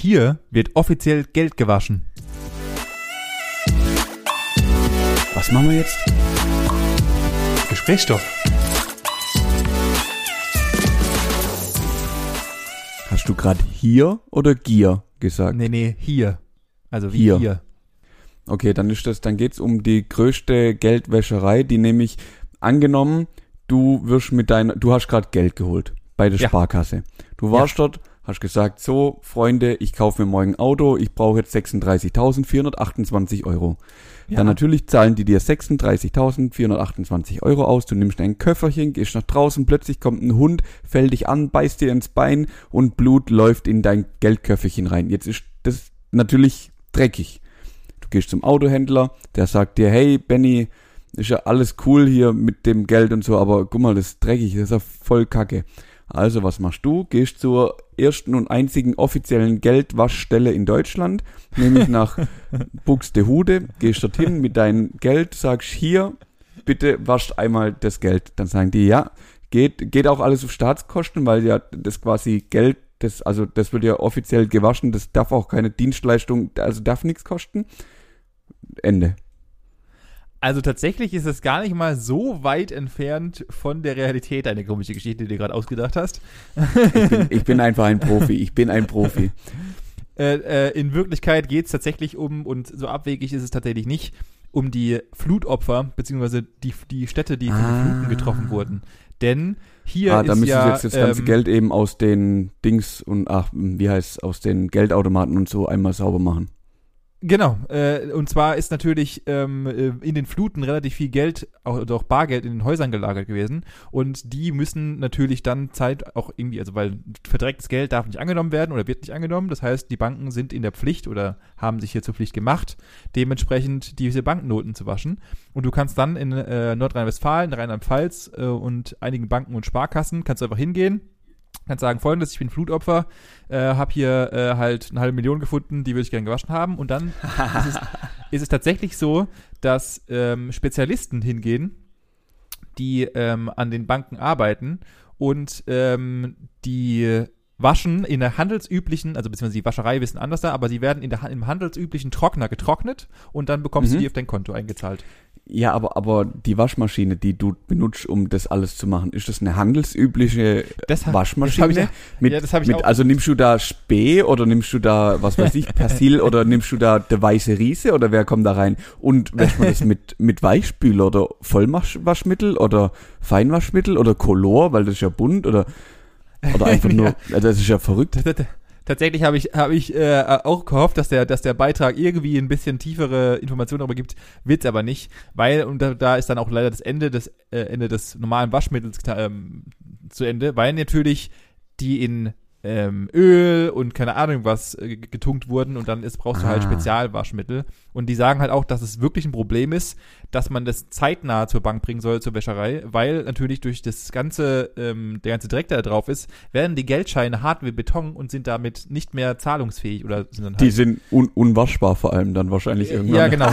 Hier wird offiziell Geld gewaschen. Was machen wir jetzt? Gesprächsstoff. Hast du gerade hier oder Gier gesagt? Nee, hier. Also wie hier. Okay, dann geht's um die größte Geldwäscherei, die nämlich, angenommen, du hast gerade Geld geholt bei der Sparkasse. Du warst dort, hast gesagt, so, Freunde, ich kaufe mir morgen Auto, ich brauche jetzt 36.428 Euro. Ja. Dann natürlich zahlen die dir 36.428 Euro aus, du nimmst ein Köfferchen, gehst nach draußen, plötzlich kommt ein Hund, fällt dich an, beißt dir ins Bein und Blut läuft in dein Geldköfferchen rein. Jetzt ist das natürlich dreckig. Du gehst zum Autohändler, der sagt dir, hey, Benny, ist ja alles cool hier mit dem Geld und so, aber guck mal, das ist dreckig, das ist ja voll kacke. Also, was machst du? Gehst zur ersten und einzigen offiziellen Geldwaschstelle in Deutschland, nämlich nach Buxtehude, gehst dorthin mit deinem Geld, sagst hier, bitte wascht einmal das Geld. Dann sagen die, ja, geht auch alles auf Staatskosten, weil ja das quasi Geld, das wird ja offiziell gewaschen, das darf auch keine Dienstleistung, also darf nichts kosten. Ende. Also tatsächlich ist es gar nicht mal so weit entfernt von der Realität, eine komische Geschichte, die du gerade ausgedacht hast. Ich bin einfach ein Profi. In Wirklichkeit geht es tatsächlich um, und so abwegig ist es tatsächlich nicht, um die Flutopfer, beziehungsweise die Städte, die von den Fluten getroffen wurden. Denn hier ist ja... Ah, da müssen sie jetzt das ganze Geld eben aus den Dings und, aus den Geldautomaten und so einmal sauber machen. Genau, und zwar ist natürlich in den Fluten relativ viel Geld, auch Bargeld in den Häusern gelagert gewesen, und die müssen natürlich dann Zeit auch irgendwie, also weil verdrecktes Geld darf nicht angenommen werden oder wird nicht angenommen, das heißt, die Banken sind in der Pflicht oder haben sich hier zur Pflicht gemacht, dementsprechend diese Banknoten zu waschen, und du kannst dann in Nordrhein-Westfalen, Rheinland-Pfalz und einigen Banken und Sparkassen kannst du einfach hingehen. Kannst sagen, Folgendes, ich bin Flutopfer, habe hier halt 500.000 gefunden, die würde ich gerne gewaschen haben. Und dann ist es tatsächlich so, dass Spezialisten hingehen, die an den Banken arbeiten und die waschen in der handelsüblichen, also beziehungsweise die Wascherei wissen anders da, aber sie werden im handelsüblichen Trockner getrocknet und dann bekommst du die auf dein Konto eingezahlt. Ja, aber die Waschmaschine, die du benutzt, um das alles zu machen, ist das eine handelsübliche Waschmaschine? Also nimmst du da Spee oder nimmst du da, was weiß ich, Persil oder nimmst du da der weiße Riese oder wer kommt da rein? Und wäscht man das mit Weichspüler oder Vollwaschmittel oder Feinwaschmittel oder Color, weil das ist ja bunt oder einfach nur, also das ist ja verrückt. Tatsächlich habe ich auch gehofft, dass der Beitrag irgendwie ein bisschen tiefere Informationen darüber gibt, wird's aber nicht, weil, und da ist dann auch leider das Ende des normalen Waschmittels zu Ende, weil natürlich die in Öl und keine Ahnung was getunkt wurden, und dann brauchst du halt Spezialwaschmittel, und die sagen halt auch, dass es wirklich ein Problem ist, dass man das zeitnah zur Bank bringen soll, zur Wäscherei, weil natürlich durch das ganze, der ganze Dreck, der da drauf ist, werden die Geldscheine hart wie Beton und sind damit nicht mehr zahlungsfähig oder sind dann halt. Die sind unwaschbar vor allem dann wahrscheinlich irgendwann. Ja, genau.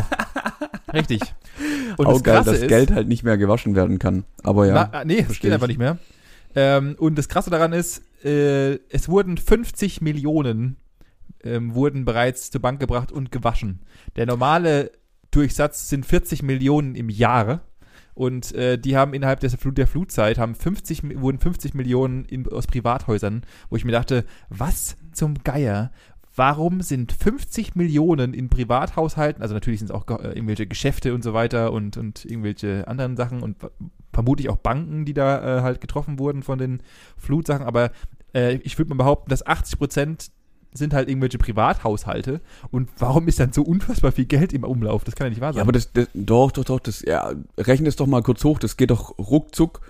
Richtig. Und auch das geil, dass Geld halt nicht mehr gewaschen werden kann, aber ja. Nee, es geht einfach nicht mehr. Und das Krasse daran ist, es wurden 50 Millionen bereits zur Bank gebracht und gewaschen. Der normale Durchsatz sind 40 Millionen im Jahr, und die haben innerhalb der Flutzeit wurden 50 Millionen aus Privathäusern, wo ich mir dachte, was zum Geier? Warum sind 50 Millionen in Privathaushalten, also natürlich sind es auch irgendwelche Geschäfte und so weiter und irgendwelche anderen Sachen und vermutlich auch Banken, die da halt getroffen wurden von den Flutsachen, aber ich würde mal behaupten, dass 80% sind halt irgendwelche Privathaushalte, und warum ist dann so unfassbar viel Geld im Umlauf? Das kann ja nicht wahr sein. Ja, aber rechne es doch mal kurz hoch, das geht doch ruckzuck.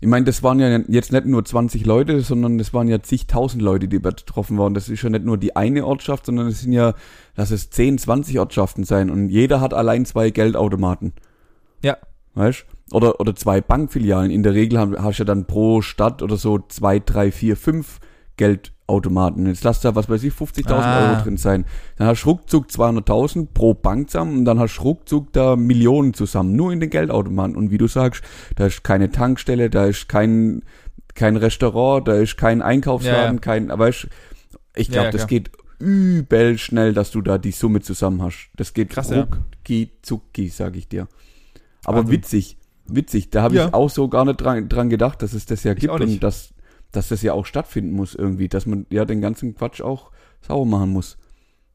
Ich meine, das waren ja jetzt nicht nur 20 Leute, sondern das waren ja zigtausend Leute, die betroffen waren. Das ist ja nicht nur die eine Ortschaft, sondern es sind ja, lass es 10, 20 Ortschaften sein. Und jeder hat allein 2 Geldautomaten. Ja. Weißt du? Oder 2 Bankfilialen. In der Regel hast du ja dann pro Stadt oder so 2, 3, 4, 5 Geldautomaten. Jetzt lass da, was weiß ich, 50.000 Euro drin sein. Dann hast du ruckzuck 200.000 pro Bank zusammen, und dann hast du ruckzuck da Millionen zusammen, nur in den Geldautomaten. Und wie du sagst, da ist keine Tankstelle, da ist kein Restaurant, da ist kein Einkaufsladen, weißt du, ich glaube, das geht übel schnell, dass du da die Summe zusammen hast. Das geht krass, rucki zucki, sag ich dir. Aber also, witzig. Da habe ich auch so gar nicht dran gedacht, dass es das ja gibt und dass das ja auch stattfinden muss irgendwie, dass man ja den ganzen Quatsch auch sauber machen muss.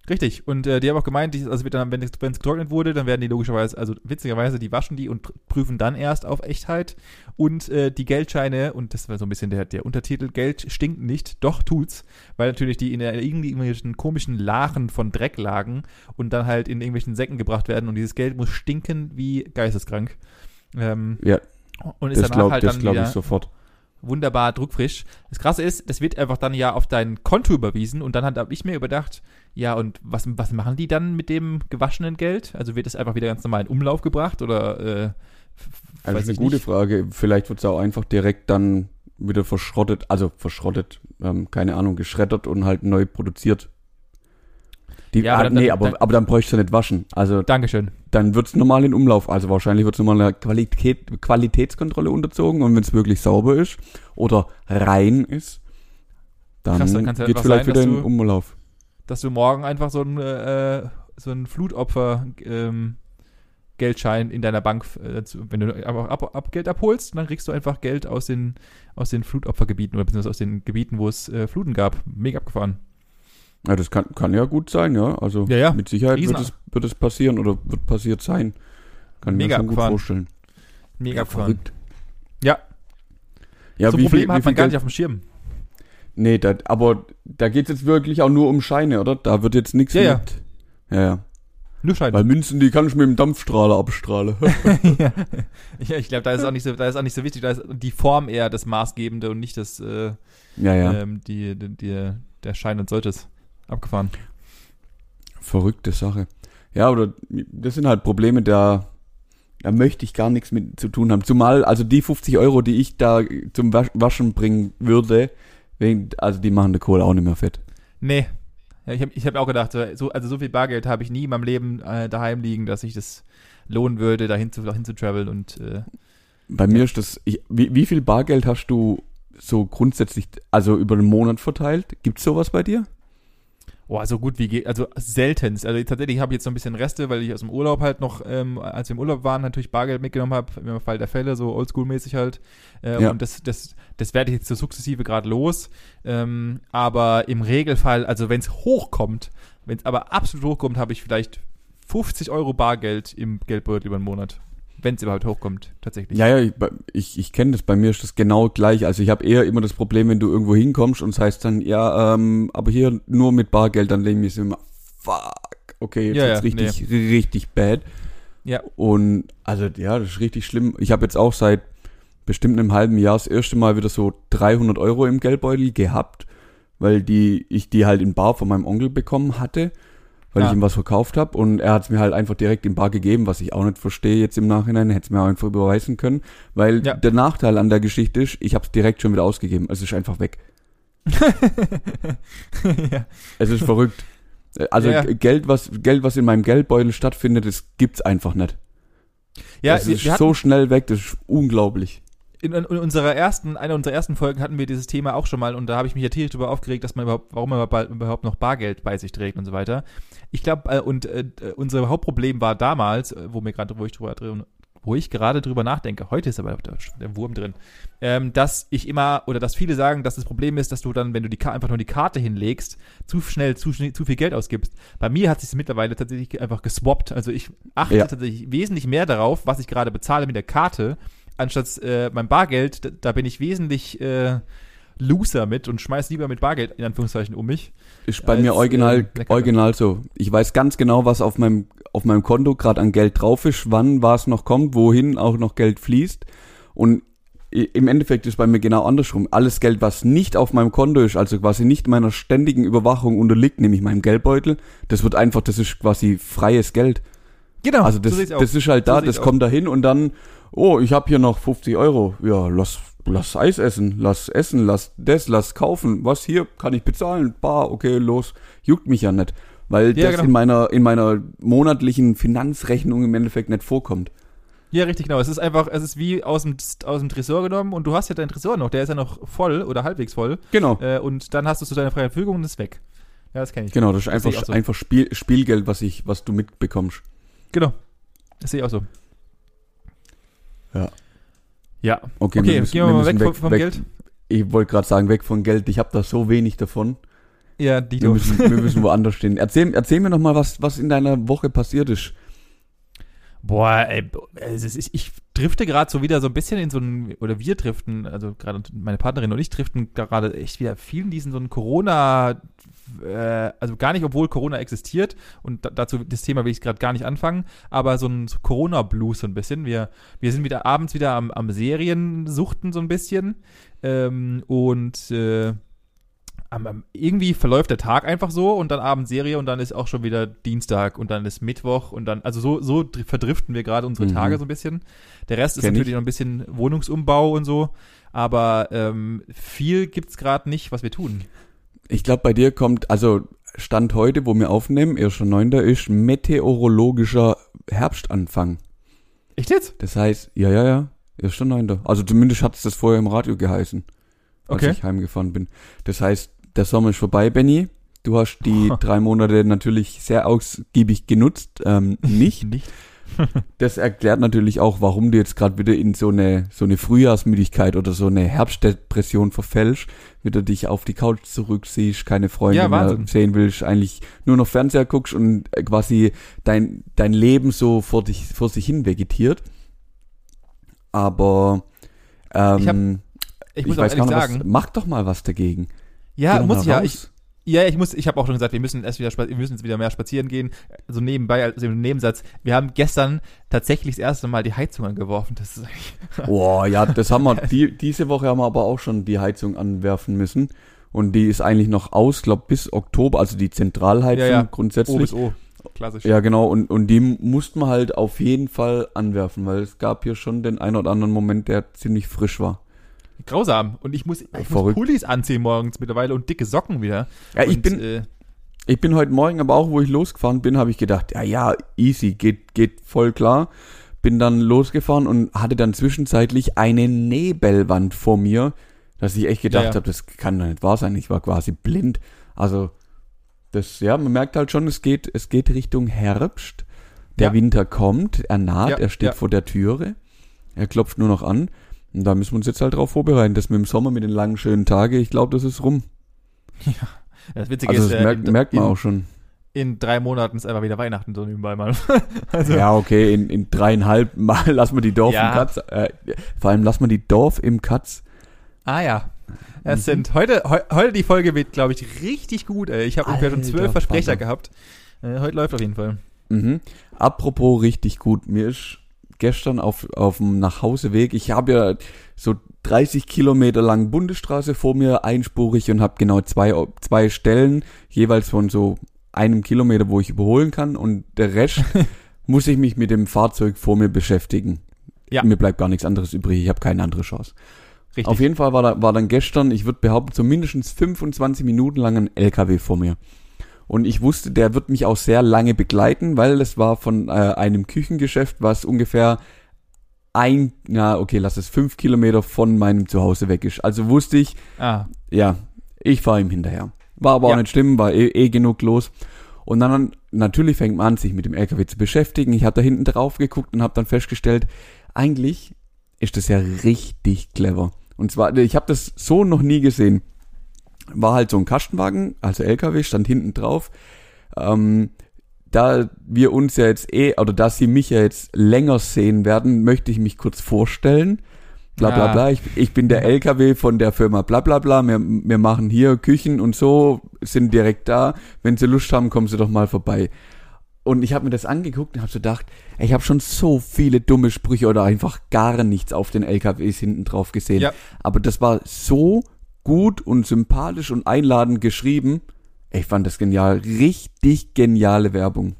Richtig, und die haben auch gemeint, wenn es getrocknet wurde, dann werden die logischerweise, also witzigerweise, die waschen die und prüfen dann erst auf Echtheit. Und die Geldscheine, und das war so ein bisschen der Untertitel, Geld stinkt nicht, doch tut's, weil natürlich die in irgendwelchen komischen Lachen von Dreck lagen und dann halt in irgendwelchen Säcken gebracht werden und dieses Geld muss stinken wie geisteskrank. Und ist das danach halt dann wieder... Wunderbar, druckfrisch. Das Krasse ist, das wird einfach dann ja auf dein Konto überwiesen und dann habe ich mir überdacht, ja, und was machen die dann mit dem gewaschenen Geld? Also wird das einfach wieder ganz normal in Umlauf gebracht oder also eine gute Frage. Vielleicht wird es auch einfach direkt dann wieder geschreddert und halt neu produziert. Aber dann bräuchte es ja nicht waschen. Also, Dankeschön. Dann wird es normal in Umlauf. Also wahrscheinlich wird es nochmal einer Qualitätskontrolle unterzogen. Und wenn es wirklich sauber ist oder rein ist, dann geht es vielleicht wieder in Umlauf. Dass du morgen einfach so ein Flutopfer-Geldschein in deiner Bank, wenn du Geld abholst, dann kriegst du einfach Geld aus den Flutopfergebieten oder beziehungsweise aus den Gebieten, wo es Fluten gab. Mega abgefahren. Ja, das kann ja gut sein, ja. Also mit Sicherheit wird es passieren oder wird passiert sein. Kann ich mir schon gut vorstellen. Mega verrückt. Ja, so ein Problem hat man gar nicht auf dem Schirm. Nee, aber da geht es jetzt wirklich auch nur um Scheine, oder? Da wird jetzt nichts mit. Ja. Nur Scheine. Weil Münzen, die kann ich mit dem Dampfstrahler abstrahlen. Ja, ich glaube, da ist auch nicht so wichtig. Da ist die Form eher das Maßgebende und nicht das der Schein und solches. Abgefahren. Verrückte Sache. Ja, oder das sind halt Probleme, da möchte ich gar nichts mit zu tun haben. Zumal, also die 50 Euro, die ich da zum Waschen bringen würde, die machen die Kohle auch nicht mehr fett. Nee. Ja, ich hab auch gedacht, so viel Bargeld habe ich nie in meinem Leben daheim liegen, dass ich das lohnen würde, dahin zu traveln. Und, bei mir ist das, wie viel Bargeld hast du so grundsätzlich, also über den Monat verteilt? Gibt's sowas bei dir? Boah, so gut wie geht, also seltenst. Also tatsächlich habe ich jetzt noch ein bisschen Reste, weil ich aus dem Urlaub halt noch, als wir im Urlaub waren, natürlich Bargeld mitgenommen habe, im Fall der Fälle, so oldschool-mäßig halt. Und das werde ich jetzt so sukzessive gerade los. Aber im Regelfall, also wenn es absolut hochkommt, habe ich vielleicht 50 Euro Bargeld im Geldbeutel über einen Monat. Wenn es überhaupt hochkommt, tatsächlich. Ja, ich kenne das. Bei mir ist das genau gleich. Also ich habe eher immer das Problem, wenn du irgendwo hinkommst und es heißt dann, aber hier nur mit Bargeld, dann denke ich mir immer, fuck, okay, jetzt ist richtig bad. Ja. Und also, ja, das ist richtig schlimm. Ich habe jetzt auch seit bestimmt einem halben Jahr das erste Mal wieder so 300 Euro im Geldbeutel gehabt, weil ich die halt in bar von meinem Onkel bekommen hatte. Weil ich ihm was verkauft habe und er hat es mir halt einfach direkt in bar gegeben, was ich auch nicht verstehe jetzt im Nachhinein, hätte es mir auch einfach überweisen können, weil der Nachteil an der Geschichte ist, ich habe es direkt schon wieder ausgegeben, es ist einfach weg. Es ist verrückt. Also Geld, was in meinem Geldbeutel stattfindet, das gibt's einfach nicht. Ja, es ist so schnell weg, das ist unglaublich. In einer unserer ersten Folgen hatten wir dieses Thema auch schon mal und da habe ich mich ja tierisch darüber aufgeregt, warum man überhaupt noch Bargeld bei sich trägt und so weiter. Ich glaube, unser Hauptproblem war damals, wo ich gerade drüber nachdenke, heute ist aber der Wurm drin, dass viele sagen, dass das Problem ist, dass du dann, wenn du einfach nur die Karte hinlegst, zu schnell zu viel Geld ausgibst. Bei mir hat sich es mittlerweile tatsächlich einfach geswappt. Also ich achte tatsächlich wesentlich mehr darauf, was ich gerade bezahle mit der Karte, anstatt mein Bargeld, da bin ich wesentlich loser mit und schmeiß lieber mit Bargeld in Anführungszeichen um mich. Ist bei mir original so. Ich weiß ganz genau, was auf meinem Konto gerade an Geld drauf ist, wann was noch kommt, wohin auch noch Geld fließt. Und im Endeffekt ist bei mir genau andersrum. Alles Geld, was nicht auf meinem Konto ist, also quasi nicht meiner ständigen Überwachung unterliegt, nämlich meinem Geldbeutel, das ist quasi freies Geld. Genau, also das ist halt da, das kommt da hin und dann, oh, ich habe hier noch 50 Euro, ja, lass Eis essen, lass kaufen, was hier, kann ich bezahlen, bar, okay, los, juckt mich ja nicht, weil in meiner monatlichen Finanzrechnung im Endeffekt nicht vorkommt. Ja, richtig, genau. Es ist einfach, wie aus dem Tresor genommen und du hast ja deinen Tresor noch, der ist ja noch voll oder halbwegs voll. Genau. Und dann hast du zu deiner freien Verfügung und ist weg. Ja, das kenne ich. Genau, das ist einfach Spielgeld, was du mitbekommst. Genau, das sehe ich auch so. Ja. Ja. Okay, gehen wir mal weg vom Geld. Ich wollte gerade sagen, weg von Geld. Ich habe da so wenig davon. Ja, Dito. Wir müssen woanders stehen. Erzähl mir nochmal, was in deiner Woche passiert ist. Boah, ey, ich drifte gerade so wieder so ein bisschen in so einen, oder wir driften, also gerade meine Partnerin und ich driften gerade echt wieder viel in diesen so einen Corona, also gar nicht, obwohl Corona existiert und dazu das Thema will ich gerade gar nicht anfangen, aber so ein Corona-Blues so ein bisschen. Wir sind wieder abends wieder am Seriensuchten so ein bisschen irgendwie verläuft der Tag einfach so und dann Abendserie und dann ist auch schon wieder Dienstag und dann ist Mittwoch und dann, also so verdriften wir gerade unsere Tage so ein bisschen. Der Rest ist natürlich noch ein bisschen Wohnungsumbau und so, aber viel gibt's gerade nicht, was wir tun. Ich glaube, bei dir kommt, also Stand heute, wo wir aufnehmen, 1.9. ist meteorologischer Herbstanfang. Echt jetzt? Das heißt, ja, 1.9. Also zumindest hat's das vorher im Radio geheißen. Als ich heimgefahren bin. Das heißt, der Sommer ist vorbei, Benni. Du hast die 3 Monate natürlich sehr ausgiebig genutzt. Nicht. Das erklärt natürlich auch, warum du jetzt gerade wieder in so eine Frühjahrsmüdigkeit oder so eine Herbstdepression verfällst, wieder dich auf die Couch zurückziehst, keine Freunde mehr sehen willst, eigentlich nur noch Fernseher guckst und quasi dein Leben so vor sich hin vegetiert. Aber ich muss auch ehrlich sagen, mach doch mal was dagegen. Ja, muss ich raus. Ich habe auch schon gesagt, wir müssen jetzt wieder mehr spazieren gehen. Also nebenbei, im Nebensatz, wir haben gestern tatsächlich das erste Mal die Heizung angeworfen. Das ist boah, ja, das haben wir, diese Woche haben wir aber auch schon die Heizung anwerfen müssen. Und die ist eigentlich noch aus, glaube ich, bis Oktober, also die Zentralheizung grundsätzlich. O bis O, klassisch. Ja, genau, und die mussten wir halt auf jeden Fall anwerfen, weil es gab hier schon den einen oder anderen Moment, der ziemlich frisch war. Grausam. Und ich muss Pullis anziehen morgens mittlerweile und dicke Socken wieder. Ja, ich bin heute Morgen, aber auch, wo ich losgefahren bin, habe ich gedacht, ja, easy, geht voll klar. Bin dann losgefahren und hatte dann zwischenzeitlich eine Nebelwand vor mir, dass ich echt gedacht habe, das kann doch nicht wahr sein. Ich war quasi blind. Also, das, ja, man merkt halt schon, es geht Richtung Herbst. Der Winter kommt, er naht, er steht vor der Türe, er klopft nur noch an. Und da müssen wir uns jetzt halt drauf vorbereiten, dass mit dem Sommer, mit den langen, schönen Tagen, ich glaube, das ist rum. Ja, das Witzige ist, merkt man auch schon. In 3 Monaten ist einfach wieder Weihnachten so nebenbei mal. Also. Ja, okay, in 3,5 mal lassen wir die Dorf im Katz. Vor allem lassen wir die Dorf im Katz. Ah ja, es sind heute die Folge wird, glaube ich, richtig gut. Ey. Ich habe ungefähr schon 12 Versprecher gehabt. Heute läuft auf jeden Fall. Mhm. Apropos richtig gut, mir ist gestern auf dem Nachhauseweg, ich habe ja so 30 Kilometer lang Bundesstraße vor mir, einspurig, und habe genau zwei Stellen, jeweils von so 1 Kilometer, wo ich überholen kann, und der Rest muss ich mich mit dem Fahrzeug vor mir beschäftigen. Ja. Mir bleibt gar nichts anderes übrig, ich habe keine andere Chance. Richtig. Auf jeden Fall war dann gestern, ich würde behaupten, so mindestens 25 Minuten lang ein LKW vor mir. Und ich wusste, der wird mich auch sehr lange begleiten, weil das war von einem Küchengeschäft, was ungefähr 5 Kilometer von meinem Zuhause weg ist. Also wusste ich, ich fahre ihm hinterher. War aber auch nicht schlimm, war eh genug los. Und dann, natürlich fängt man an, sich mit dem LKW zu beschäftigen. Ich habe da hinten drauf geguckt und habe dann festgestellt, eigentlich ist das ja richtig clever. Und zwar, ich habe das so noch nie gesehen. War halt so ein Kastenwagen, also LKW, stand hinten drauf. Da wir uns ja jetzt da sie mich ja jetzt länger sehen werden, möchte ich mich kurz vorstellen. Blablabla, bla, bla. Ich bin der LKW von der Firma Blablabla, bla, bla. Wir machen hier Küchen und so, sind direkt da. Wenn sie Lust haben, kommen sie doch mal vorbei. Und ich habe mir das angeguckt und habe so gedacht, ich habe schon so viele dumme Sprüche oder einfach gar nichts auf den LKWs hinten drauf gesehen. Ja. Aber das war so gut und sympathisch und einladend geschrieben. Ich fand das genial. Richtig geniale Werbung.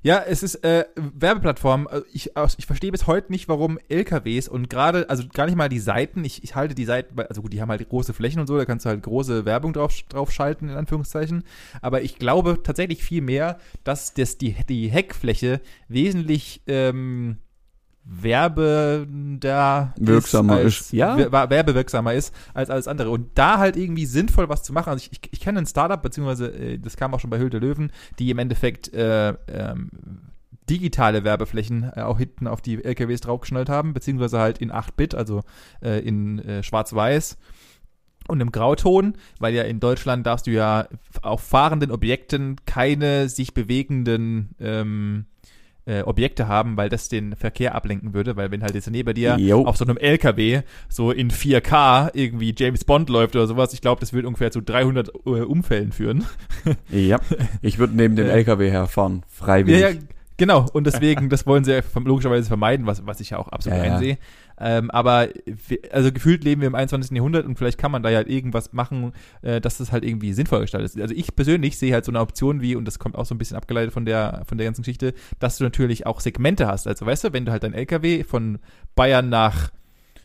Ja, es ist Werbeplattform. Ich verstehe bis heute nicht, warum LKWs und gerade, also gar nicht mal die Seiten, ich halte die Seiten, also gut, die haben halt große Flächen und so, da kannst du halt große Werbung drauf schalten, in Anführungszeichen. Aber ich glaube tatsächlich viel mehr, dass die Heckfläche wesentlich werbender wirksamer ist, ja? Werbewirksamer ist als alles andere. Und da halt irgendwie sinnvoll was zu machen. Also ich kenne ein Startup, beziehungsweise das kam auch schon bei Höhle der Löwen, die im Endeffekt digitale Werbeflächen auch hinten auf die LKWs draufgeschnallt haben, beziehungsweise halt in 8-Bit, also in Schwarz-Weiß und im Grauton, weil ja in Deutschland darfst du ja auf fahrenden Objekten keine sich bewegenden Objekte haben, weil das den Verkehr ablenken würde, weil wenn halt jetzt neben dir auf so einem LKW so in 4K irgendwie James Bond läuft oder sowas, ich glaube, das würde ungefähr zu 300 Unfällen führen. Ja, ich würde neben dem LKW herfahren, freiwillig. Ja, genau, und deswegen, das wollen sie ja logischerweise vermeiden, was ich ja auch absolut einsehe. Aber also gefühlt leben wir im 21. Jahrhundert und vielleicht kann man da ja halt irgendwas machen, dass das halt irgendwie sinnvoll gestaltet ist. Also ich persönlich sehe halt so eine Option wie, und das kommt auch so ein bisschen abgeleitet von der ganzen Geschichte, dass du natürlich auch Segmente hast. Also weißt du, wenn du halt dein LKW von Bayern nach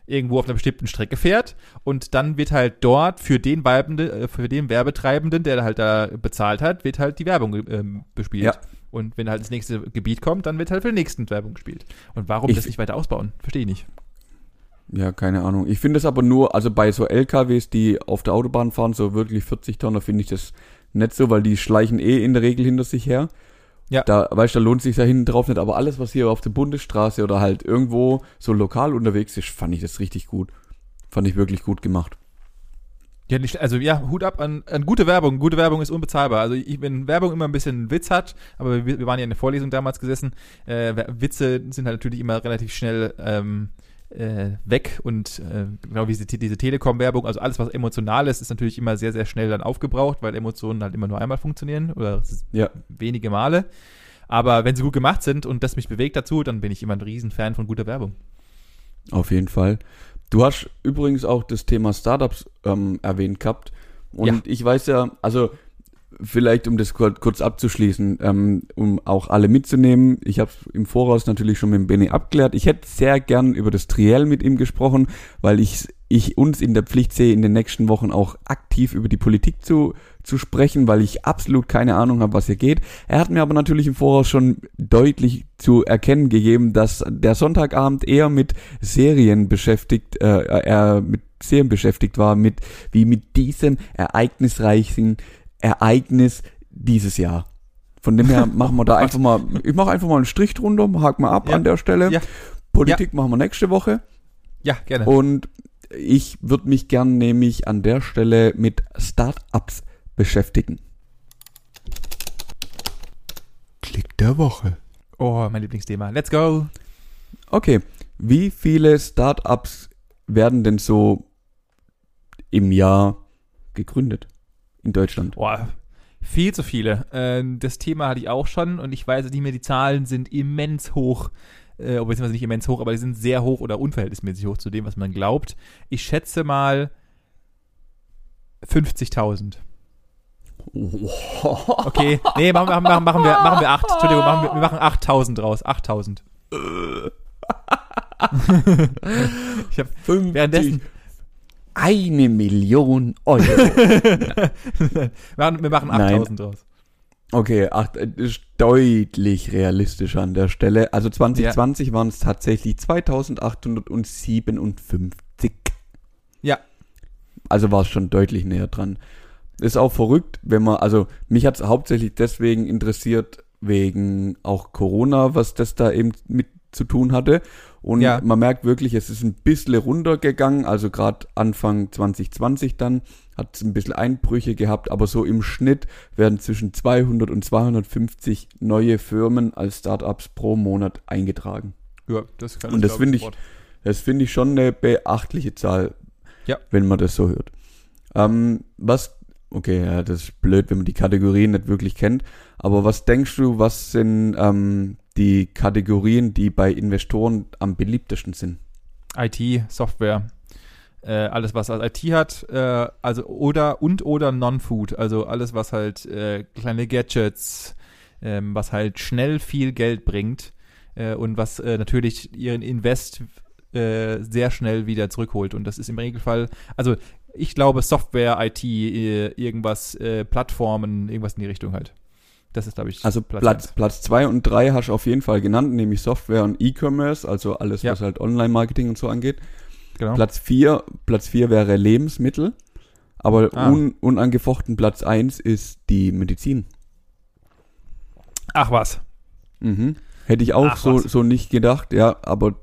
irgendwo auf einer bestimmten Strecke fährt und dann wird halt dort für den Werbetreibenden, der halt da bezahlt hat, wird halt die Werbung bespielt. Ja. Und wenn halt das nächste Gebiet kommt, dann wird halt für den nächsten Werbung gespielt. Und warum das nicht weiter ausbauen? Verstehe ich nicht. Ja, keine Ahnung. Ich finde es aber nur, also bei so LKWs, die auf der Autobahn fahren, so wirklich 40 Tonner, finde ich das nicht so, weil die schleichen eh in der Regel hinter sich her. Ja. Da, weißt du, da lohnt sich da hinten drauf nicht. Aber alles, was hier auf der Bundesstraße oder halt irgendwo so lokal unterwegs ist, fand ich das richtig gut. Fand ich wirklich gut gemacht. Ja, also ja, Hut ab an gute Werbung. Gute Werbung ist unbezahlbar. Also wenn Werbung immer ein bisschen Witz hat, aber wir waren ja in der Vorlesung damals gesessen, Witze sind halt natürlich immer relativ schnell weg und genau wie diese Telekom-Werbung, also alles, was emotional ist natürlich immer sehr, sehr schnell dann aufgebraucht, weil Emotionen halt immer nur einmal funktionieren oder wenige Male. Aber wenn sie gut gemacht sind und das mich bewegt dazu, dann bin ich immer ein Riesenfan von guter Werbung. Auf jeden Fall. Du hast übrigens auch das Thema Startups erwähnt gehabt und ich weiß ja, also vielleicht um das kurz abzuschließen, um auch alle mitzunehmen, ich habe im Voraus natürlich schon mit Benni abgeklärt, ich hätte sehr gern über das Triell mit ihm gesprochen, weil ich uns in der Pflicht sehe, in den nächsten Wochen auch aktiv über die Politik zu sprechen, weil ich absolut keine Ahnung habe, was hier geht. Er hat mir aber natürlich im Voraus schon deutlich zu erkennen gegeben, dass der Sonntagabend eher mit Serien beschäftigt, war, mit diesem ereignisreichen Ereignis dieses Jahr. Von dem her machen wir da ich mache einfach mal einen Strich drunter, hake mal ab an der Stelle. Ja. Politik machen wir nächste Woche. Ja, gerne. Und ich würde mich gern nämlich an der Stelle mit Startups beschäftigen. Klick der Woche. Oh, mein Lieblingsthema. Let's go. Okay. Wie viele Startups werden denn so im Jahr gegründet? In Deutschland. Boah, viel zu viele. Das Thema hatte ich auch schon und ich weiß nicht mehr, die Zahlen sind immens hoch, beziehungsweise nicht immens hoch, aber die sind sehr hoch oder unverhältnismäßig hoch zu dem, was man glaubt. Ich schätze mal 50.000. Okay, nee, machen wir 8. Entschuldigung, wir machen 8.000 draus. 8.000. Ich habe währenddessen 1 Million Euro. Wir machen 8.000 draus. Okay, ist deutlich realistischer an der Stelle. Also 2020 waren es tatsächlich 2.857. Ja. Also war es schon deutlich näher dran. Ist auch verrückt, mich hat es hauptsächlich deswegen interessiert, wegen auch Corona, was das da eben mit zu tun hatte. Und man merkt wirklich, es ist ein bisschen runtergegangen, also gerade Anfang 2020 dann hat es ein bisschen Einbrüche gehabt, aber so im Schnitt werden zwischen 200 und 250 neue Firmen als Startups pro Monat eingetragen. Ja, das kann und das finde ich schon eine beachtliche Zahl, wenn man das so hört. Das ist blöd, wenn man die Kategorien nicht wirklich kennt, aber was denkst du, was sind die Kategorien, die bei Investoren am beliebtesten sind? IT, Software, alles, was als IT hat, also oder Non-Food, also alles, was halt kleine Gadgets, was halt schnell viel Geld bringt und was natürlich ihren Invest sehr schnell wieder zurückholt. Und das ist im Regelfall, also ich glaube Software, IT, irgendwas, Plattformen, irgendwas in die Richtung halt. Das ist, glaube ich, also Platz 2 und 3 hast du auf jeden Fall genannt, nämlich Software und E-Commerce, also alles, was halt Online-Marketing und so angeht. Genau. Platz 4 wäre Lebensmittel, aber unangefochten Platz 1 ist die Medizin. Ach was. Mhm. Hätte ich auch so nicht gedacht, ja, aber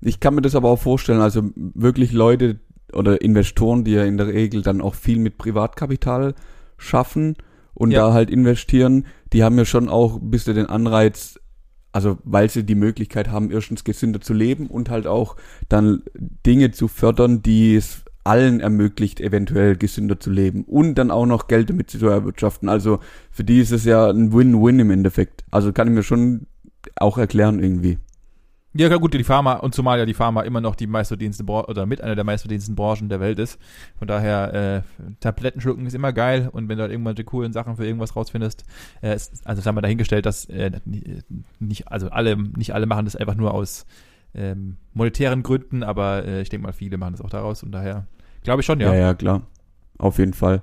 ich kann mir das aber auch vorstellen, also wirklich Leute oder Investoren, die ja in der Regel dann auch viel mit Privatkapital schaffen und da halt investieren, die haben ja schon auch ein bisschen den Anreiz, also weil sie die Möglichkeit haben, erstens gesünder zu leben und halt auch dann Dinge zu fördern, die es allen ermöglicht, eventuell gesünder zu leben und dann auch noch Geld damit zu erwirtschaften. Also für die ist es ja ein Win-Win im Endeffekt. Also kann ich mir schon auch erklären irgendwie. Ja, gut, die Pharma, und zumal ja die Pharma immer noch die meistverdiensten oder mit einer der meistverdiensten Branchen der Welt ist. Von daher, Tabletten schlucken ist immer geil, und wenn du halt irgendwelche coolen Sachen für irgendwas rausfindest, also sagen wir dahingestellt, dass nicht alle machen das einfach nur aus monetären Gründen, aber ich denke mal, viele machen das auch daraus, und daher glaube ich schon, ja. Ja, klar. Auf jeden Fall.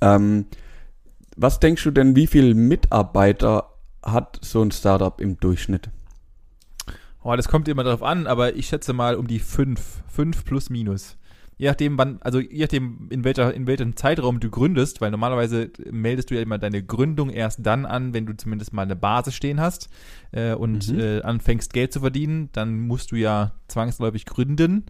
Was denkst du denn, wie viele Mitarbeiter hat so ein Startup im Durchschnitt? Oh, das kommt immer drauf an, aber ich schätze mal um die 5. 5 plus minus. Je nachdem, in welchem Zeitraum du gründest, weil normalerweise meldest du ja immer deine Gründung erst dann an, wenn du zumindest mal eine Basis stehen hast und anfängst, Geld zu verdienen, dann musst du ja zwangsläufig gründen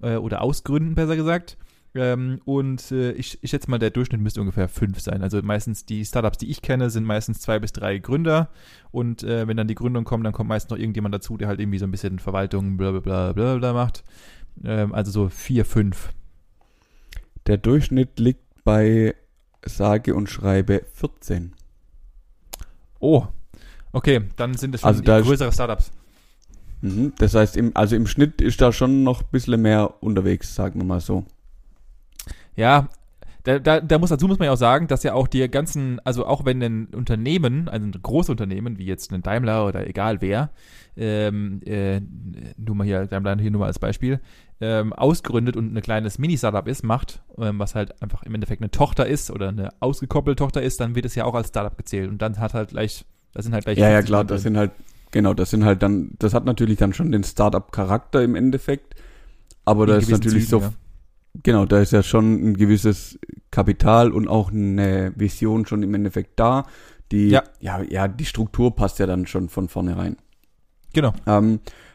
oder ausgründen, besser gesagt. Ich schätze mal, der Durchschnitt müsste ungefähr 5 sein. Also meistens die Startups, die ich kenne, sind meistens 2 bis 3 Gründer. Und wenn dann die Gründung kommt, dann kommt meistens noch irgendjemand dazu, der halt irgendwie so ein bisschen Verwaltung blablabla macht. Also so 4, 5. Der Durchschnitt liegt bei sage und schreibe 14. Oh, okay, dann sind es schon größere Startups. Das heißt, im Schnitt ist da schon noch ein bisschen mehr unterwegs, sagen wir mal so. Ja, dazu muss man ja auch sagen, dass ja auch die ganzen, also auch wenn ein Unternehmen, also ein großes Unternehmen, wie jetzt ein Daimler oder egal wer, Daimler hier nur mal als Beispiel, ausgründet und ein kleines Mini-Startup macht, was halt einfach im Endeffekt eine Tochter ist oder eine ausgekoppelte Tochter ist, dann wird es ja auch als Startup gezählt, und dann das sind halt gleich. Ja, klar, das hat natürlich dann schon den Startup-Charakter im Endeffekt, aber da ist natürlich Zügen, so. Ja. Genau, da ist ja schon ein gewisses Kapital und auch eine Vision schon im Endeffekt da. Die Struktur passt ja dann schon von vornherein. Genau.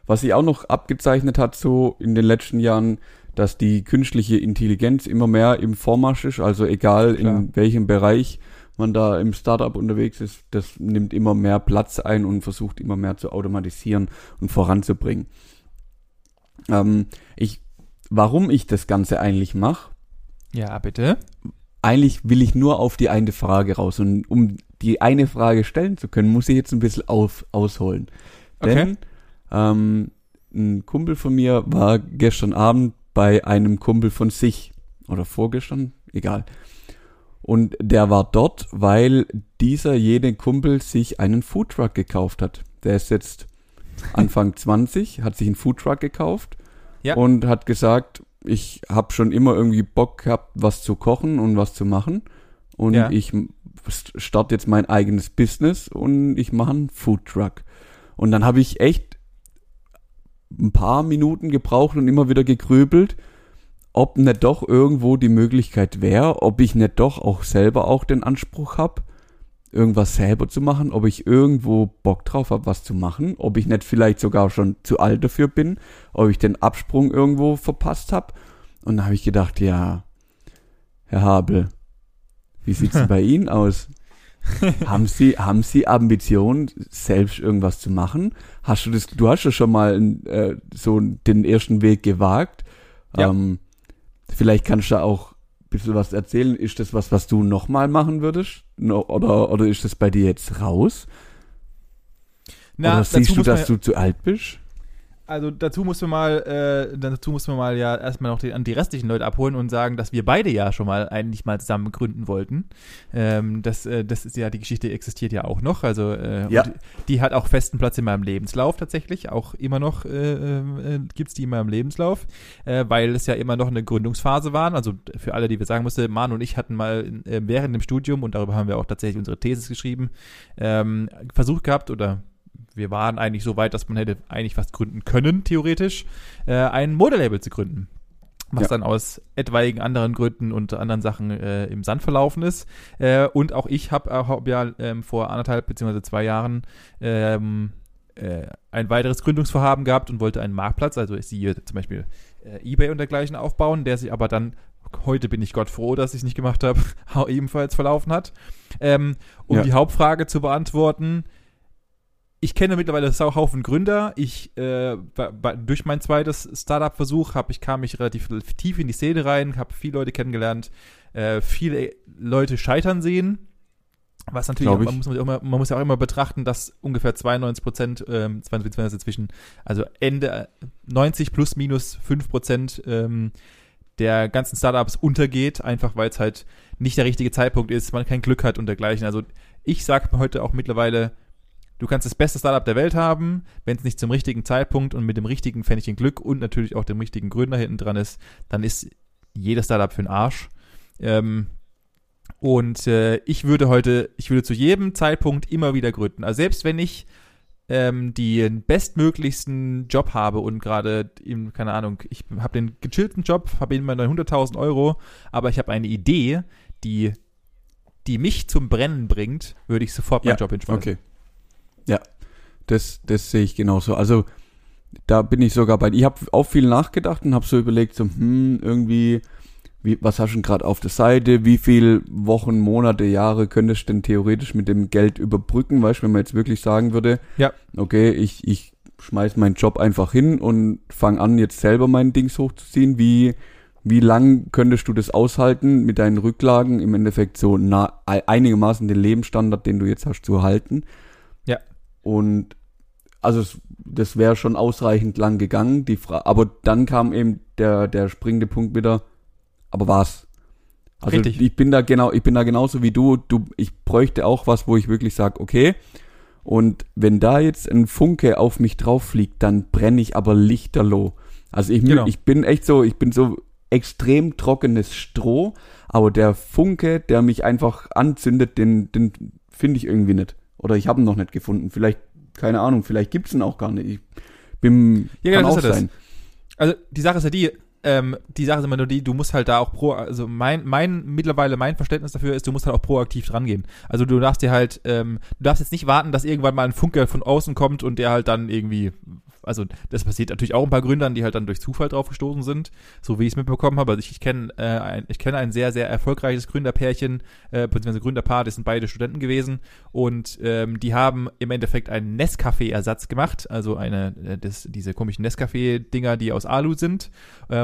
Was sich auch noch abgezeichnet hat so in den letzten Jahren, dass die künstliche Intelligenz immer mehr im Vormarsch ist. Also egal in welchem Bereich man da im Startup unterwegs ist, das nimmt immer mehr Platz ein und versucht immer mehr zu automatisieren und voranzubringen. Warum ich das Ganze eigentlich mache? Ja, bitte. Eigentlich will ich nur auf die eine Frage raus. Und um die eine Frage stellen zu können, muss ich jetzt ein bisschen ausholen. Okay. Denn ein Kumpel von mir war gestern Abend bei einem Kumpel von sich. Oder vorgestern, egal. Und der war dort, weil jene Kumpel sich einen Foodtruck gekauft hat. Der ist jetzt Anfang 20, hat sich einen Foodtruck gekauft. Ja. Und hat gesagt, ich habe schon immer irgendwie Bock gehabt, was zu kochen und was zu machen. Und ich starte jetzt mein eigenes Business und ich mache einen Foodtruck. Und dann habe ich echt ein paar Minuten gebraucht und immer wieder gegrübelt, ob nicht doch irgendwo die Möglichkeit wäre, ob ich nicht doch auch selber auch den Anspruch habe, irgendwas selber zu machen, ob ich irgendwo Bock drauf habe, was zu machen, ob ich nicht vielleicht sogar schon zu alt dafür bin, ob ich den Absprung irgendwo verpasst habe. Und da habe ich gedacht, ja, Herr Habel, wie sieht's denn bei Ihnen aus? Haben Sie Ambitionen, selbst irgendwas zu machen? Du hast ja schon mal so den ersten Weg gewagt. Ja. Vielleicht kannst du auch bisschen was erzählen. Ist das was du nochmal machen würdest? Oder ist das bei dir jetzt raus? Oder siehst du, dass du zu alt bist? Also dazu mussten wir mal ja erstmal noch die restlichen Leute abholen und sagen, dass wir beide ja schon mal eigentlich mal zusammen gründen wollten. Das ist ja, die Geschichte existiert ja auch noch. Also ja. Die hat auch festen Platz in meinem Lebenslauf tatsächlich. Auch immer noch gibt's die in meinem Lebenslauf, weil es ja immer noch eine Gründungsphase waren. Also für alle, die wir sagen mussten, Manu und ich hatten mal während dem Studium, und darüber haben wir auch tatsächlich unsere Thesis geschrieben, versucht gehabt, oder wir waren eigentlich so weit, dass man hätte eigentlich was gründen können, theoretisch, ein Modelabel zu gründen. Was dann aus etwaigen anderen Gründen und anderen Sachen im Sand verlaufen ist. Und auch ich habe ja vor 1,5 bzw. 2 Jahren ein weiteres Gründungsvorhaben gehabt und wollte einen Marktplatz, also ich sehe zum Beispiel eBay und dergleichen aufbauen, der sich aber dann, heute bin ich Gott froh, dass ich es nicht gemacht habe, ebenfalls verlaufen hat. Die Hauptfrage zu beantworten: Ich kenne mittlerweile einen Haufen Gründer. Durch mein zweites Startup-Versuch kam ich relativ tief in die Szene rein, habe viele Leute kennengelernt, viele Leute scheitern sehen. Was natürlich, man muss ja auch immer betrachten, dass ungefähr 92%, also Ende 90 plus minus 5% der ganzen Startups untergeht, einfach weil es halt nicht der richtige Zeitpunkt ist, man kein Glück hat und dergleichen. Also ich sage heute auch mittlerweile, du kannst das beste Startup der Welt haben, wenn es nicht zum richtigen Zeitpunkt und mit dem richtigen Pfännchen Glück und natürlich auch dem richtigen Gründer hinten dran ist, dann ist jedes Startup für den Arsch. Ich würde zu jedem Zeitpunkt immer wieder gründen. Also selbst wenn ich den bestmöglichsten Job habe und gerade, keine Ahnung, ich habe den gechillten Job, habe immer 900.000 Euro, aber ich habe eine Idee, die mich zum Brennen bringt, würde ich sofort meinen Job hinschmeißen. Okay. Ja, das sehe ich genauso. Also da bin ich sogar bei. Ich habe auch viel nachgedacht und habe so überlegt, was hast du denn gerade auf der Seite? Wie viele Wochen, Monate, Jahre könntest du denn theoretisch mit dem Geld überbrücken? Weißt du, wenn man jetzt wirklich sagen würde, okay, ich schmeiß meinen Job einfach hin und fange an, jetzt selber mein Dings hochzuziehen. Wie lang könntest du das aushalten, mit deinen Rücklagen im Endeffekt so einigermaßen den Lebensstandard, den du jetzt hast, zu halten? Und also das wäre schon ausreichend lang gegangen, aber dann kam eben der springende Punkt wieder, aber war's. Also richtig. Ich bin da genauso wie du, ich bräuchte auch was, wo ich wirklich sage, okay, und wenn da jetzt ein Funke auf mich drauf fliegt, dann brenne ich aber lichterloh. Also ich bin so extrem trockenes Stroh, aber der Funke, der mich einfach anzündet, den finde ich irgendwie nicht. Oder ich habe ihn noch nicht gefunden. Vielleicht, keine Ahnung, vielleicht gibt es ihn auch gar nicht. Kann auch sein. Also die Sache ist ja du musst halt da auch mein Verständnis dafür ist, du musst halt auch proaktiv dran gehen. Also du darfst dir halt, du darfst jetzt nicht warten, dass irgendwann mal ein Funke von außen kommt und der halt dann irgendwie, also das passiert natürlich auch ein paar Gründern, die halt dann durch Zufall drauf gestoßen sind, so wie ich es mitbekommen habe. Also ich kenne ein sehr, sehr erfolgreiches Gründerpärchen, beziehungsweise Gründerpaar, das sind beide Studenten gewesen und die haben im Endeffekt einen Nescafé-Ersatz gemacht, also diese komischen Nescafé-Dinger, die aus Alu sind,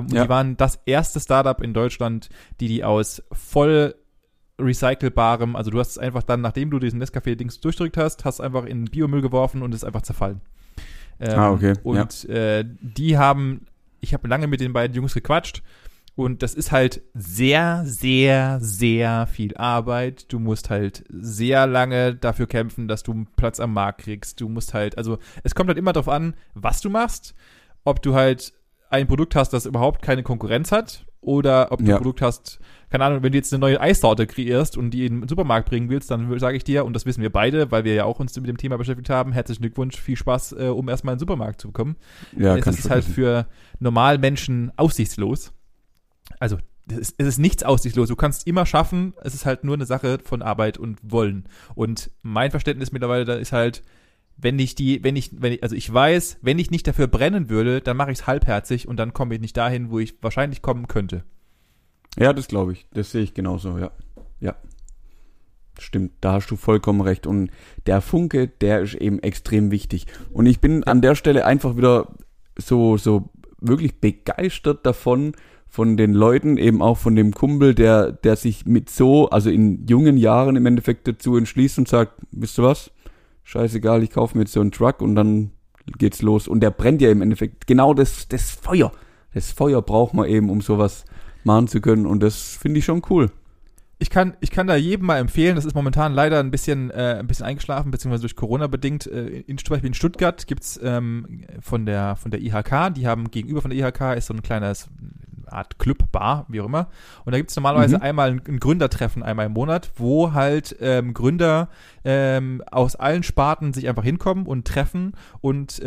die waren das erste Startup in Deutschland, die aus voll recycelbarem, also du hast es einfach dann, nachdem du diesen Nescafé-Dings durchdrückt hast, hast einfach in Biomüll geworfen und ist einfach zerfallen. Okay. Und ich habe lange mit den beiden Jungs gequatscht und das ist halt sehr, sehr, sehr viel Arbeit. Du musst halt sehr lange dafür kämpfen, dass du einen Platz am Markt kriegst. Du musst halt, also es kommt halt immer drauf an, was du machst, ob du halt ein Produkt hast, das überhaupt keine Konkurrenz hat oder ob du ein Produkt hast, keine Ahnung, wenn du jetzt eine neue Eissorte kreierst und die in den Supermarkt bringen willst, dann sage ich dir, und das wissen wir beide, weil wir ja auch uns mit dem Thema beschäftigt haben, herzlichen Glückwunsch, viel Spaß, um erstmal in den Supermarkt zu bekommen. Ja, das ist halt für Normalmenschen aussichtslos. Also es ist nichts aussichtslos. Du kannst immer schaffen, es ist halt nur eine Sache von Arbeit und Wollen. Und mein Verständnis mittlerweile da ist halt, wenn ich nicht dafür brennen würde, dann mache ich es halbherzig und dann komme ich nicht dahin, wo ich wahrscheinlich kommen könnte. Ja, das glaube ich. Das sehe ich genauso, ja. Ja. Stimmt, da hast du vollkommen recht. Und der Funke, der ist eben extrem wichtig. Und ich bin an der Stelle einfach wieder so wirklich begeistert davon, von den Leuten, eben auch von dem Kumpel, der sich also in jungen Jahren im Endeffekt dazu entschließt und sagt, wisst ihr was? Scheißegal, ich kaufe mir jetzt so einen Truck und dann geht's los. Und der brennt ja im Endeffekt. Genau das Feuer. Das Feuer braucht man eben, um sowas machen zu können. Und das finde ich schon cool. Ich kann da jedem mal empfehlen, das ist momentan leider ein bisschen eingeschlafen, beziehungsweise durch Corona bedingt. Zum Beispiel in Stuttgart gibt's von der IHK, die haben gegenüber von der IHK ist so ein kleines Art Club, Bar, wie auch immer. Und da gibt's normalerweise einmal ein Gründertreffen einmal im Monat, wo halt Gründer aus allen Sparten sich einfach hinkommen und treffen und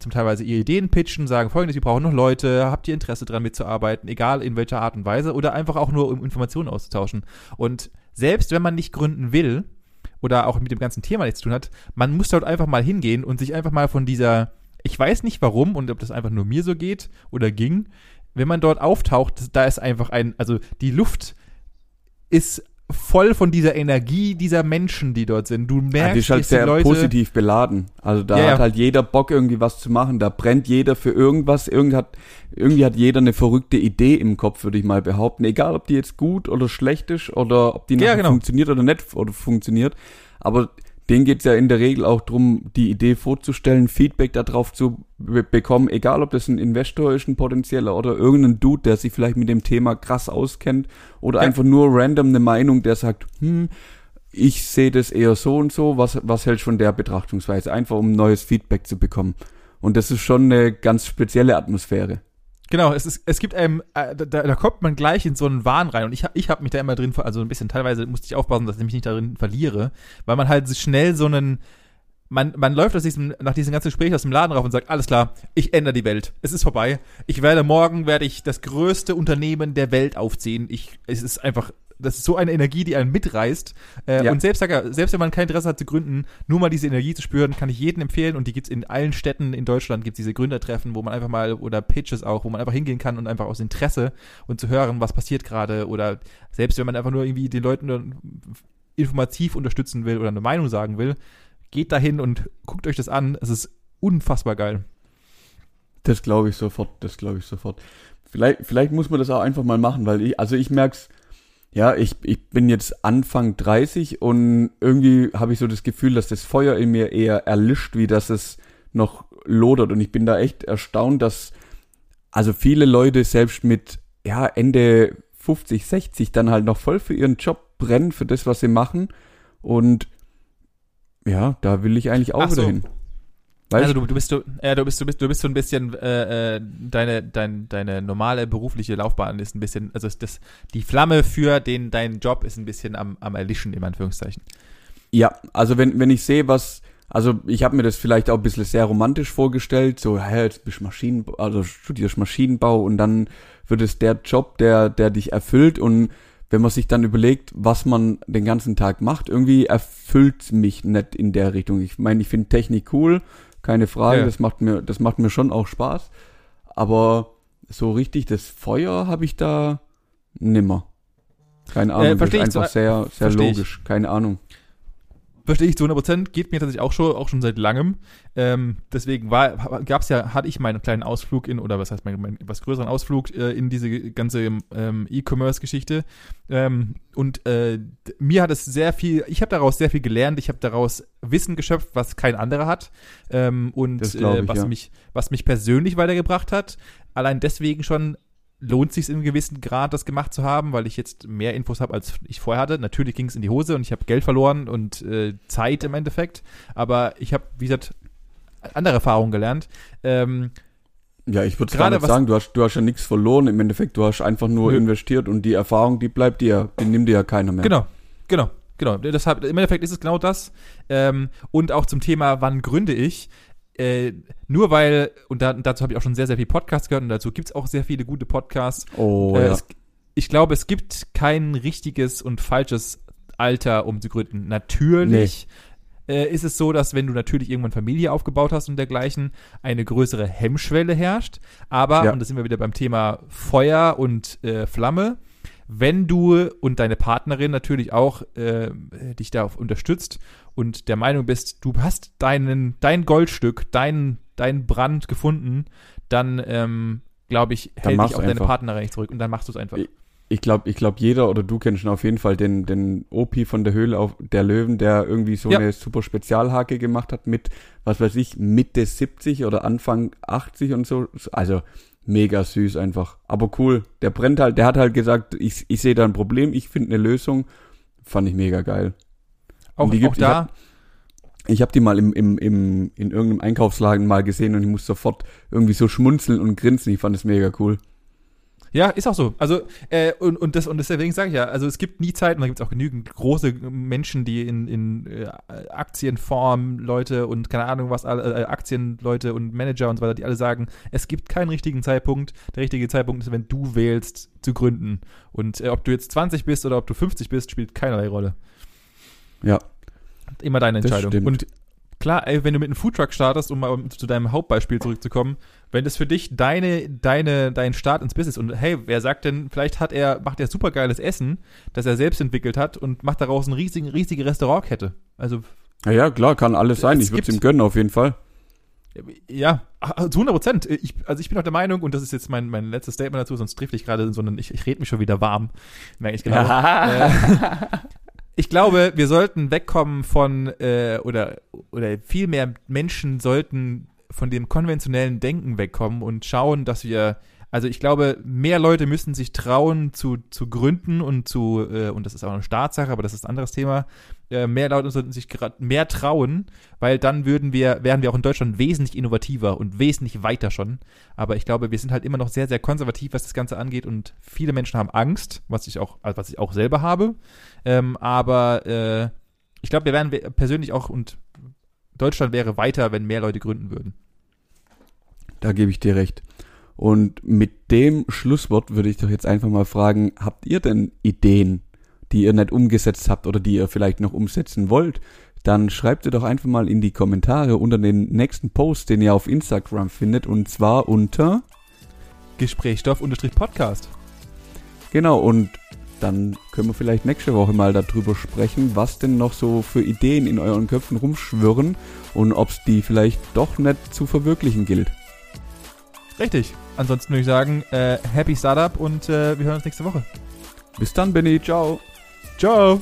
zum Teilweise ihre Ideen pitchen, sagen folgendes, wir brauchen noch Leute, habt ihr Interesse dran mitzuarbeiten, egal in welcher Art und Weise, oder einfach auch nur um Informationen auszutauschen. Und selbst wenn man nicht gründen will oder auch mit dem ganzen Thema nichts zu tun hat, man muss dort einfach mal hingehen und sich einfach mal von dieser, ich weiß nicht warum und ob das einfach nur mir so geht oder ging, wenn man dort auftaucht, da ist einfach also die Luft ist voll von dieser Energie dieser Menschen, die dort sind. Du merkst, die ist halt sehr Leute positiv beladen. Also da hat halt jeder Bock, irgendwie was zu machen. Da brennt jeder für irgendwas. Irgendwie hat jeder eine verrückte Idee im Kopf, würde ich mal behaupten. Egal, ob die jetzt gut oder schlecht ist oder ob die funktioniert oder nicht oder funktioniert. Aber denen geht's ja in der Regel auch drum, die Idee vorzustellen, Feedback darauf zu bekommen, egal ob das ein Investor ist, ein potenzieller oder irgendein Dude, der sich vielleicht mit dem Thema krass auskennt oder einfach nur random eine Meinung, der sagt, ich sehe das eher so und so, was hältst du von der Betrachtungsweise? Einfach um neues Feedback zu bekommen. Und das ist schon eine ganz spezielle Atmosphäre. Genau, es gibt einem, da kommt man gleich in so einen Wahn rein und ich habe mich da immer drin, also ein bisschen, teilweise musste ich aufpassen, dass ich mich nicht darin verliere, weil man halt schnell so einen, man läuft nach diesem ganzen Gespräch aus dem Laden rauf und sagt, alles klar, ich ändere die Welt, es ist vorbei, morgen werde ich das größte Unternehmen der Welt aufziehen, es ist einfach, das ist so eine Energie, die einen mitreißt und selbst wenn man kein Interesse hat zu gründen, nur mal diese Energie zu spüren, kann ich jedem empfehlen und die gibt's in allen Städten in Deutschland, gibt's diese Gründertreffen, wo man einfach mal, oder Pitches auch, wo man einfach hingehen kann und einfach aus Interesse und zu hören, was passiert gerade, oder selbst wenn man einfach nur irgendwie den Leuten informativ unterstützen will oder eine Meinung sagen will, geht dahin und guckt euch das an, es ist unfassbar geil. Das glaube ich sofort. Vielleicht muss man das auch einfach mal machen, weil ich merk's. Ja, ich bin jetzt Anfang 30 und irgendwie habe ich so das Gefühl, dass das Feuer in mir eher erlischt, wie dass es noch lodert. Und ich bin da echt erstaunt, dass also viele Leute selbst mit Ende 50, 60 dann halt noch voll für ihren Job brennen, für das, was sie machen. Und ja, da will ich eigentlich auch wieder hin. Weißt also du bist so ein bisschen deine normale berufliche Laufbahn ist ein bisschen, also die Flamme für deinen Job ist ein bisschen am Erlischen, in Anführungszeichen. Ja, also wenn ich sehe, also ich habe mir das vielleicht auch ein bisschen sehr romantisch vorgestellt, so, jetzt bist du Maschinenbau, also studierst Maschinenbau und dann wird es der Job, der dich erfüllt, und wenn man sich dann überlegt, was man den ganzen Tag macht, irgendwie erfüllt mich nicht in der Richtung. Ich meine, ich finde Technik cool, keine Frage, das macht mir schon auch Spaß. Aber so richtig das Feuer habe ich da nimmer. Keine Ahnung, das ist einfach sehr, sehr logisch. Keine Ahnung. Verstehe ich zu 100%, geht mir tatsächlich auch schon seit langem. Deswegen hatte ich meinen kleinen Ausflug meinen etwas größeren Ausflug in diese ganze E-Commerce-Geschichte. Mir hat es ich habe daraus sehr viel gelernt, ich habe daraus Wissen geschöpft, was kein anderer hat. Was mich persönlich weitergebracht hat. Allein deswegen schon lohnt sich es in einem gewissen Grad, das gemacht zu haben, weil ich jetzt mehr Infos habe, als ich vorher hatte. Natürlich ging es in die Hose und ich habe Geld verloren und Zeit im Endeffekt. Aber ich habe, wie gesagt, andere Erfahrungen gelernt. Ich würde gerade sagen, du hast ja nichts verloren. Im Endeffekt, du hast einfach nur investiert und die Erfahrung, die bleibt dir, die nimmt dir ja keiner mehr. Genau. Deshalb, im Endeffekt ist es genau das. Und auch zum Thema, wann gründe ich? Nur weil, dazu habe ich auch schon sehr, sehr viel Podcasts gehört und dazu gibt es auch sehr viele gute Podcasts. Ich glaube, es gibt kein richtiges und falsches Alter, um zu gründen. Natürlich ist es so, dass wenn du natürlich irgendwann Familie aufgebaut hast und dergleichen, eine größere Hemmschwelle herrscht. Aber, und da sind wir wieder beim Thema Feuer und Flamme, wenn du und deine Partnerin natürlich auch dich darauf unterstützt und der Meinung bist, du hast dein Goldstück, dein Brand gefunden, dann glaube ich, hält dich auch deine Partnerin nicht zurück und dann machst du es einfach. Ich glaube, jeder oder du kennst schon auf jeden Fall den Opi von der Höhle der Löwen, der irgendwie so eine super Spezialhake gemacht hat mit, was weiß ich, Mitte 70 oder Anfang 80 und so. Also mega süß einfach. Aber cool, der brennt halt, der hat halt gesagt, ich sehe da ein Problem, ich finde eine Lösung. Fand ich mega geil. Auch, die gibt's, auch da... Ich hab die mal in irgendeinem Einkaufsladen mal gesehen und ich muss sofort irgendwie so schmunzeln und grinsen. Ich fand es mega cool. Ja, ist auch so. Also, und deswegen sage ich ja, also es gibt nie Zeiten, da gibt es auch genügend große Menschen, die in Aktienform Leute und keine Ahnung was, Aktienleute und Manager und so weiter, die alle sagen, es gibt keinen richtigen Zeitpunkt. Der richtige Zeitpunkt ist, wenn du wählst, zu gründen. Und ob du jetzt 20 bist oder ob du 50 bist, spielt keinerlei Rolle. Ja. Immer deine Entscheidung. Und klar, ey, wenn du mit einem Foodtruck startest, um mal zu deinem Hauptbeispiel zurückzukommen, wenn das für dich dein Start ins Business und hey, wer sagt denn, vielleicht macht er supergeiles Essen, das er selbst entwickelt hat und macht daraus eine riesige Restaurantkette. Also ja, klar, kann alles sein. Ich würde es ihm gönnen, auf jeden Fall. Ja, zu 100%. Ich bin auch der Meinung, und das ist jetzt mein letztes Statement dazu, sonst trifft ich gerade, sondern ich rede mich schon wieder warm. Merke ich genau. Ich glaube, wir sollten wegkommen von, oder viel mehr Menschen sollten von dem konventionellen Denken wegkommen und schauen, dass wir, also ich glaube, mehr Leute müssen sich trauen zu gründen und und das ist auch eine Staatssache, aber das ist ein anderes Thema, mehr Leute sollten sich gerade mehr trauen, weil dann wären wir auch in Deutschland wesentlich innovativer und wesentlich weiter schon. Aber ich glaube, wir sind halt immer noch sehr, sehr konservativ, was das Ganze angeht und viele Menschen haben Angst, was ich auch selber habe. Aber ich glaube, wir wären persönlich auch und Deutschland wäre weiter, wenn mehr Leute gründen würden. Da gebe ich dir recht. Und mit dem Schlusswort würde ich doch jetzt einfach mal fragen, habt ihr denn Ideen, die ihr nicht umgesetzt habt oder die ihr vielleicht noch umsetzen wollt, dann schreibt ihr doch einfach mal in die Kommentare unter den nächsten Post, den ihr auf Instagram findet, und zwar unter Gesprächsstoff-Podcast. Genau, und dann können wir vielleicht nächste Woche mal darüber sprechen, was denn noch so für Ideen in euren Köpfen rumschwirren und ob es die vielleicht doch nicht zu verwirklichen gilt. Richtig. Ansonsten würde ich sagen, Happy Startup und wir hören uns nächste Woche. Bis dann, Benny. Ciao. Ciao.